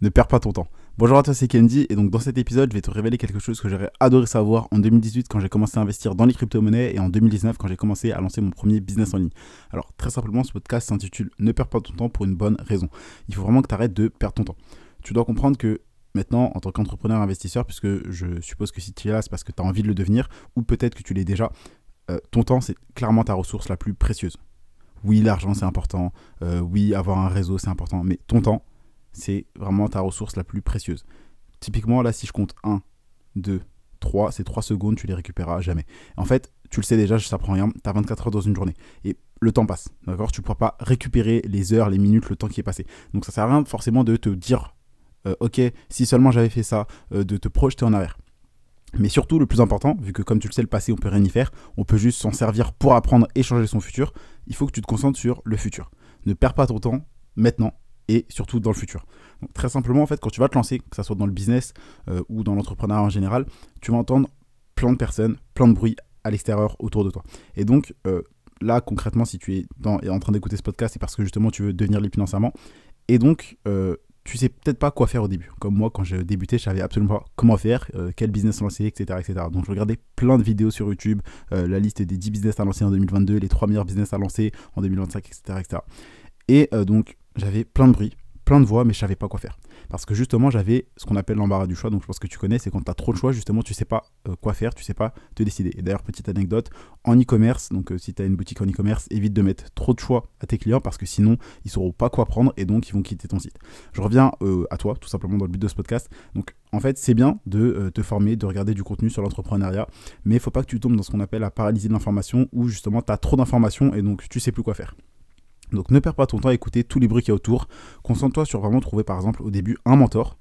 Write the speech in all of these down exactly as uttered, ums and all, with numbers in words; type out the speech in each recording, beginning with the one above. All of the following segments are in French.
Ne perds pas ton temps. Bonjour à toi, c'est Kendy et donc dans cet épisode, je vais te révéler quelque chose que j'aurais adoré savoir en deux mille dix-huit quand j'ai commencé à investir dans les crypto-monnaies et en deux mille dix-neuf quand j'ai commencé à lancer mon premier business en ligne. Alors très simplement, ce podcast s'intitule « Ne perds pas ton temps pour une bonne raison ». Il faut vraiment que tu arrêtes de perdre ton temps. Tu dois comprendre que maintenant, en tant qu'entrepreneur investisseur, puisque je suppose que si tu es là, c'est parce que tu as envie de le devenir ou peut-être que tu l'es déjà, euh, ton temps, c'est clairement ta ressource la plus précieuse. Oui, l'argent, c'est important. Euh, oui, avoir un réseau, c'est important. Mais ton temps, c'est vraiment ta ressource la plus précieuse. Typiquement, là, si je compte un, deux, trois, ces trois secondes, tu les récupéreras jamais. En fait, tu le sais déjà, ça prend rien, tu as vingt-quatre heures dans une journée. Et le temps passe, d'accord? Tu ne pourras pas récupérer les heures, les minutes, le temps qui est passé. Donc, ça ne sert à rien forcément de te dire, euh, ok, si seulement j'avais fait ça, euh, de te projeter en arrière. Mais surtout, le plus important, vu que comme tu le sais, le passé, on peut rien y faire, on peut juste s'en servir pour apprendre et changer son futur, il faut que tu te concentres sur le futur. Ne perds pas ton temps maintenant et surtout dans le futur. Donc, très simplement, en fait, quand tu vas te lancer, que ce soit dans le business euh, ou dans l'entrepreneuriat en général, tu vas entendre plein de personnes, plein de bruit à l'extérieur, autour de toi. Et donc, euh, là, concrètement, si tu es, dans, es en train d'écouter ce podcast, c'est parce que justement, tu veux devenir libre financièrement. Et donc... Euh, Tu sais peut-être pas quoi faire au début. Comme moi, quand j'ai débuté, je savais absolument pas comment faire, euh, quel business lancer, et cetera, et cetera. Donc, je regardais plein de vidéos sur YouTube, euh, la liste des dix business à lancer en deux mille vingt-deux, les trois meilleurs business à lancer en deux mille vingt-cinq, et cetera, et cetera. Et euh, donc, j'avais plein de bruit, plein de voix, mais je savais pas quoi faire. Parce que justement, j'avais ce qu'on appelle l'embarras du choix. Donc, je pense que tu connais, c'est quand tu as trop de choix, justement, tu sais pas euh, quoi faire, tu sais pas te décider. Et d'ailleurs, petite anecdote, en e-commerce, donc euh, si tu as une boutique en e-commerce, évite de mettre trop de choix à tes clients parce que sinon, ils sauront pas quoi prendre et donc ils vont quitter ton site. Je reviens euh, à toi, tout simplement, dans le but de ce podcast. Donc, en fait, c'est bien de euh, te former, de regarder du contenu sur l'entrepreneuriat, mais il faut pas que tu tombes dans ce qu'on appelle la paralysie de l'information où justement, tu as trop d'informations et donc tu sais plus quoi faire. Donc ne perds pas ton temps à écouter tous les bruits qu'il y a autour. Concentre-toi sur vraiment trouver par exemple au début un mentor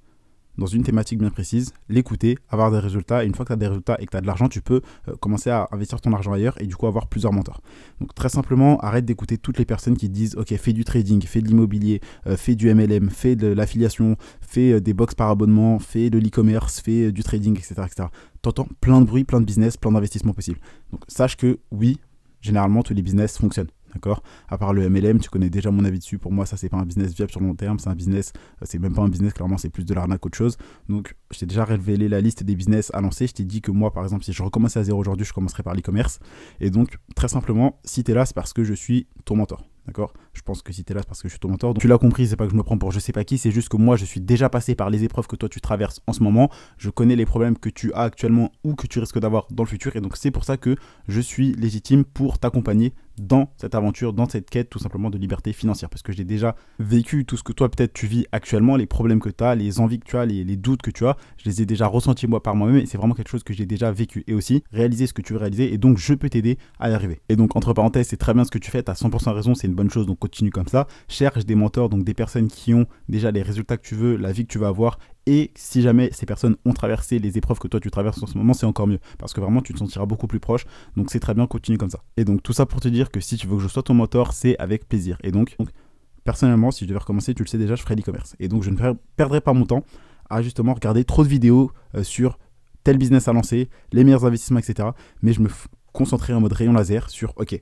dans une thématique bien précise, l'écouter, avoir des résultats. Et une fois que tu as des résultats et que tu as de l'argent, tu peux euh, commencer à investir ton argent ailleurs et du coup avoir plusieurs mentors. Donc très simplement, arrête d'écouter toutes les personnes qui te disent ok, fais du trading, fais de l'immobilier, euh, fais du M L M, fais de l'affiliation, fais euh, des box par abonnement, fais de l'e-commerce, fais euh, du trading, et cetera, et cetera. T'entends plein de bruit, plein de business, plein d'investissements possibles. Donc sache que oui, généralement tous les business fonctionnent. D'accord, à part le M L M, tu connais déjà mon avis dessus. Pour moi, ça, c'est pas un business viable sur le long terme. C'est un business, c'est même pas un business, clairement, c'est plus de l'arnaque qu'autre chose. Donc, je t'ai déjà révélé la liste des business à lancer. Je t'ai dit que moi, par exemple, si je recommençais à zéro aujourd'hui, je commencerais par l'e-commerce. Et donc, très simplement, si t'es là, c'est parce que je suis ton mentor. D'accord, je pense que si t'es là, c'est parce que je suis ton mentor. Donc, tu l'as compris, c'est pas que je me prends pour je sais pas qui, c'est juste que moi, je suis déjà passé par les épreuves que toi, tu traverses en ce moment. Je connais les problèmes que tu as actuellement ou que tu risques d'avoir dans le futur. Et donc, c'est pour ça que je suis légitime pour t'accompagner dans cette aventure, dans cette quête tout simplement de liberté financière. Parce que j'ai déjà vécu tout ce que toi peut-être tu vis actuellement, les problèmes que tu as, les envies que tu as, les, les doutes que tu as. Je les ai déjà ressentis moi par moi-même et c'est vraiment quelque chose que j'ai déjà vécu. Et aussi réaliser ce que tu veux réaliser et donc je peux t'aider à y arriver. Et donc entre parenthèses, c'est très bien ce que tu fais, tu as cent pour cent raison, c'est une bonne chose, donc continue comme ça. Cherche des mentors, donc des personnes qui ont déjà les résultats que tu veux, la vie que tu vas avoir. Et si jamais ces personnes ont traversé les épreuves que toi tu traverses en ce moment, c'est encore mieux. Parce que vraiment, tu te sentiras beaucoup plus proche. Donc c'est très bien, continue comme ça. Et donc tout ça pour te dire que si tu veux que je sois ton mentor, c'est avec plaisir. Et donc, donc personnellement, si je devais recommencer, tu le sais déjà, je ferais l'e-commerce. Et donc je ne perdrai pas mon temps à justement regarder trop de vidéos euh, sur tel business à lancer, les meilleurs investissements, et cetera. Mais je me concentrerai en mode rayon laser sur ok.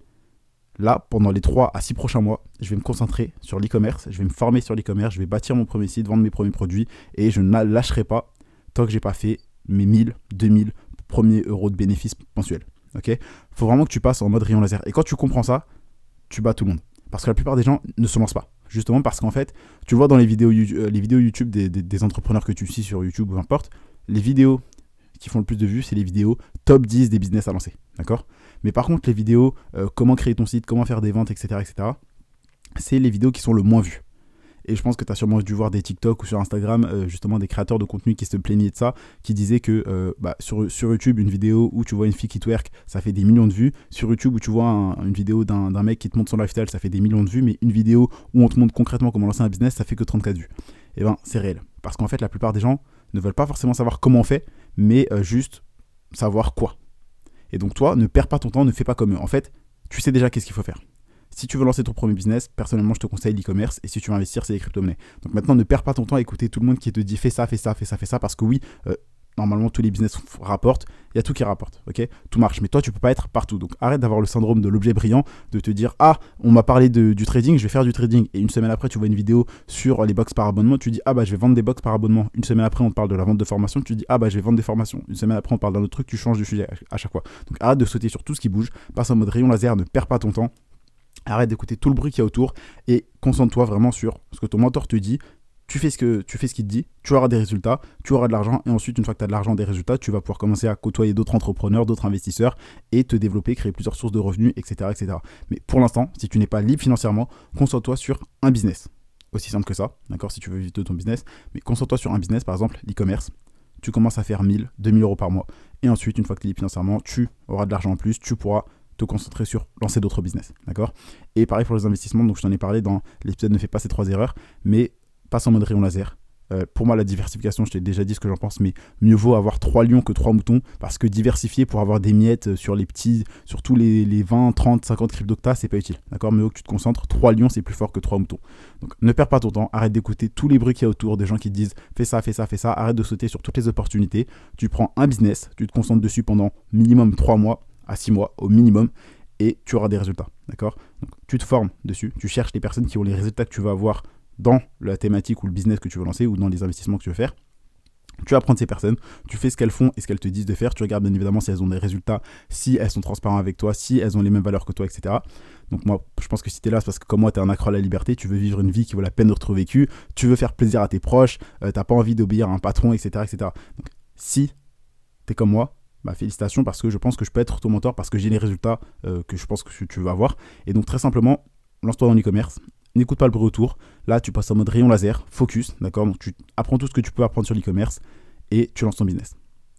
Là, pendant les trois à six prochains mois, je vais me concentrer sur l'e-commerce, je vais me former sur l'e-commerce, je vais bâtir mon premier site, vendre mes premiers produits et je ne lâcherai pas tant que j'ai pas fait mes mille, deux mille premiers euros de bénéfices mensuels. Ok ? Faut vraiment que tu passes en mode rayon laser. Et quand tu comprends ça, tu bats tout le monde. Parce que la plupart des gens ne se lancent pas. Justement parce qu'en fait, tu le vois dans les vidéos, euh, les vidéos YouTube des, des, des entrepreneurs que tu suis sur YouTube ou importe, les vidéos qui font le plus de vues, c'est les vidéos top dix des business à lancer, d'accord ? Mais par contre, les vidéos euh, comment créer ton site, comment faire des ventes, et cetera, et cetera, c'est les vidéos qui sont le moins vues. Et je pense que tu as sûrement dû voir des TikTok ou sur Instagram, euh, justement, des créateurs de contenu qui se plaignaient de ça, qui disaient que euh, bah, sur, sur YouTube, une vidéo où tu vois une fille qui twerk, ça fait des millions de vues. Sur YouTube, où tu vois un, une vidéo d'un, d'un mec qui te montre son lifestyle, ça fait des millions de vues. Mais une vidéo où on te montre concrètement comment lancer un business, ça fait que trente-quatre vues. Et bien, c'est réel. Parce qu'en fait, la plupart des gens ne veulent pas forcément savoir comment on fait, mais euh, juste savoir quoi. Et donc toi, ne perds pas ton temps, ne fais pas comme eux. En fait, tu sais déjà qu'est-ce qu'il faut faire. Si tu veux lancer ton premier business, personnellement, je te conseille l'e-commerce. Et si tu veux investir, c'est les crypto-monnaies. Donc maintenant, ne perds pas ton temps à écouter tout le monde qui te dit fais ça, fais ça, fais ça, fais ça. Parce que oui, euh, normalement tous les business rapportent, il y a tout qui rapporte, ok, tout marche, mais toi tu peux pas être partout, donc arrête d'avoir le syndrome de l'objet brillant, de te dire ah on m'a parlé de, du trading, je vais faire du trading, et une semaine après tu vois une vidéo sur les box par abonnement, tu dis ah bah je vais vendre des box par abonnement, une semaine après on te parle de la vente de formation, tu dis ah bah je vais vendre des formations, une semaine après on parle d'un autre truc, tu changes de sujet à chaque fois, donc arrête de sauter sur tout ce qui bouge, passe en mode rayon laser, ne perds pas ton temps, arrête d'écouter tout le bruit qu'il y a autour et concentre-toi vraiment sur ce que ton mentor te dit. Tu fais ce que tu fais ce qu'il te dit, tu auras des résultats, tu auras de l'argent et ensuite, une fois que tu as de l'argent, des résultats, tu vas pouvoir commencer à côtoyer d'autres entrepreneurs, d'autres investisseurs et te développer, créer plusieurs sources de revenus, et cetera, et cetera. Mais pour l'instant, si tu n'es pas libre financièrement, concentre-toi sur un business. Aussi simple que ça, d'accord, si tu veux vivre de ton business, mais concentre-toi sur un business, par exemple l'e-commerce. Tu commences à faire mille, deux mille euros par mois et ensuite, une fois que tu es libre financièrement, tu auras de l'argent en plus, tu pourras te concentrer sur lancer d'autres business, d'accord. Et pareil pour les investissements, donc je t'en ai parlé dans l'épisode Ne fais pas ces trois erreurs, mais passe en mode rayon laser. Euh, pour moi, la diversification, je t'ai déjà dit ce que j'en pense, mais mieux vaut avoir trois lions que trois moutons, parce que diversifier pour avoir des miettes sur les petits, sur tous les, les vingt, trente, cinquante cryptoctas, c'est pas utile, d'accord. Mais mieux que tu te concentres, trois lions, c'est plus fort que trois moutons. Donc ne perds pas ton temps, arrête d'écouter tous les bruits qu'il y a autour, des gens qui te disent fais ça, fais ça, fais ça, arrête de sauter sur toutes les opportunités. Tu prends un business, tu te concentres dessus pendant minimum trois mois à six mois au minimum et tu auras des résultats, d'accord. Donc tu te formes dessus, tu cherches les personnes qui ont les résultats que tu vas avoir dans la thématique ou le business que tu veux lancer ou dans les investissements que tu veux faire. Tu vas prendre ces personnes, tu fais ce qu'elles font et ce qu'elles te disent de faire, tu regardes bien évidemment si elles ont des résultats, si elles sont transparentes avec toi, si elles ont les mêmes valeurs que toi, et cetera. Donc moi, je pense que si t'es là, c'est parce que comme moi, t'es un accro à la liberté, tu veux vivre une vie qui vaut la peine d'être vécue, tu veux faire plaisir à tes proches, euh, t'as pas envie d'obéir à un patron, et cetera, et cetera. Donc si t'es comme moi, bah, félicitations, parce que je pense que je peux être ton mentor, parce que j'ai les résultats euh, que je pense que tu vas avoir. Et donc très simplement, lance-toi dans l'e-commerce, n'écoute pas le bruit autour. Là, tu passes en mode rayon laser, focus, d'accord. Donc tu apprends tout ce que tu peux apprendre sur l'e-commerce et tu lances ton business.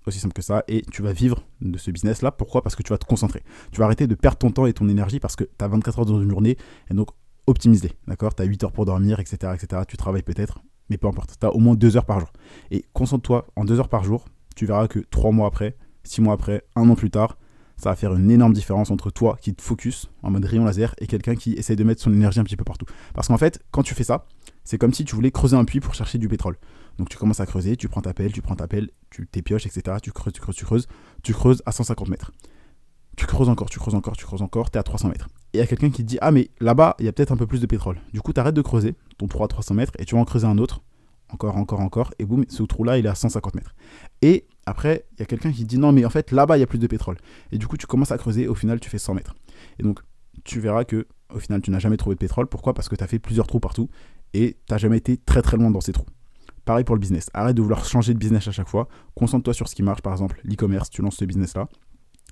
Aussi simple que ça, et tu vas vivre de ce business-là. Pourquoi? Parce que tu vas te concentrer. Tu vas arrêter de perdre ton temps et ton énergie parce que tu as vingt-quatre heures dans une journée et donc optimise-les, d'accord. Tu as huit heures pour dormir, et cetera, et cetera. Tu travailles peut-être, mais peu importe. Tu as au moins deux heures par jour. Et concentre-toi en deux heures par jour. Tu verras que trois mois après, six mois après, un an plus tard, ça va faire une énorme différence entre toi qui te focus en mode rayon laser et quelqu'un qui essaie de mettre son énergie un petit peu partout. Parce qu'en fait, quand tu fais ça, c'est comme si tu voulais creuser un puits pour chercher du pétrole. Donc tu commences à creuser, tu prends ta pelle, tu prends ta pelle, tu t'épioches, et cetera. Tu creuses, tu creuses, tu creuses, tu creuses à cent cinquante mètres. Tu creuses encore, tu creuses encore, tu creuses encore, t'es à trois cents mètres. Et il y a quelqu'un qui te dit « Ah mais là-bas, il y a peut-être un peu plus de pétrole. » Du coup, t'arrêtes de creuser ton trou à trois cents mètres et tu vas en creuser un autre. Encore, encore, encore, et boum, ce trou-là, il est à cent cinquante mètres. Et après, il y a quelqu'un qui dit non, mais en fait, là-bas, il y a plus de pétrole. Et du coup, tu commences à creuser, et au final, tu fais cent mètres. Et donc, tu verras que, au final, tu n'as jamais trouvé de pétrole. Pourquoi? Parce que tu as fait plusieurs trous partout et tu n'as jamais été très, très loin dans ces trous. Pareil pour le business. Arrête de vouloir changer de business à chaque fois. Concentre-toi sur ce qui marche. Par exemple, l'e-commerce, tu lances ce business-là.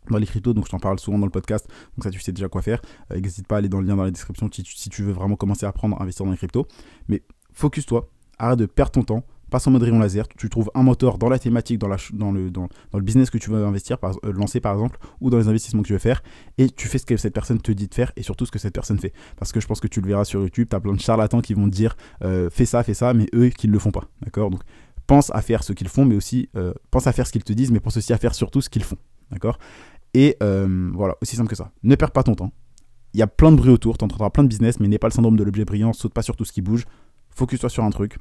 Dans les cryptos, donc je t'en parle souvent dans le podcast, donc ça tu sais déjà quoi faire. Euh, n'hésite pas à aller dans le lien dans la description si tu, si tu veux vraiment commencer à apprendre à investir dans les cryptos. Mais focus-toi. Arrête de perdre ton temps, passe en mode rayon laser, tu trouves un mentor dans la thématique, dans, la, dans, le, dans, dans le business que tu veux investir, par, euh, lancer par exemple, ou dans les investissements que tu veux faire, et tu fais ce que cette personne te dit de faire, et surtout ce que cette personne fait. Parce que je pense que tu le verras sur YouTube, tu as plein de charlatans qui vont te dire euh, fais ça, fais ça, mais eux qui ne le font pas, d'accord. Donc pense à faire ce qu'ils font, mais aussi euh, pense à faire ce qu'ils te disent, mais pense aussi à faire surtout ce qu'ils font, d'accord. Et euh, voilà, aussi simple que ça, ne perds pas ton temps, il y a plein de bruit autour, tu entendras plein de business, mais n'aie pas le syndrome de l'objet brillant, saute pas sur tout ce qui bouge. Focus-toi sur un truc,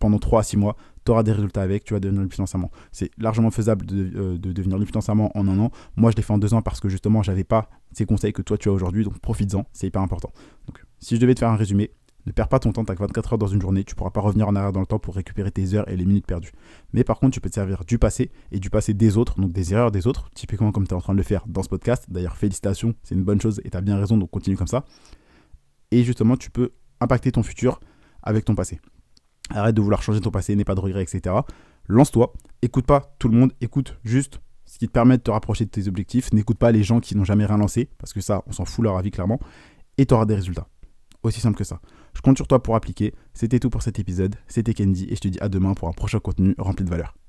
pendant trois à six mois, tu auras des résultats avec, tu vas devenir libre financièrement. C'est largement faisable de, euh, de devenir libre financièrement en un an. Moi, je l'ai fait en deux ans parce que justement, je n'avais pas ces conseils que toi, tu as aujourd'hui. Donc, profites-en, c'est hyper important. Donc, si je devais te faire un résumé, ne perds pas ton temps, tu n'as que vingt-quatre heures dans une journée, tu ne pourras pas revenir en arrière dans le temps pour récupérer tes heures et les minutes perdues. Mais par contre, tu peux te servir du passé et du passé des autres, donc des erreurs des autres, typiquement comme tu es en train de le faire dans ce podcast. D'ailleurs, félicitations, c'est une bonne chose et tu as bien raison, donc continue comme ça. Et justement, tu peux impacter ton futur avec ton passé. Arrête de vouloir changer ton passé, n'aie pas de regrets, et cetera. Lance-toi, écoute pas tout le monde, écoute juste ce qui te permet de te rapprocher de tes objectifs, n'écoute pas les gens qui n'ont jamais rien lancé, parce que ça, on s'en fout leur avis clairement, et tu auras des résultats. Aussi simple que ça. Je compte sur toi pour appliquer, c'était tout pour cet épisode, c'était Kendy, et je te dis à demain pour un prochain contenu rempli de valeur.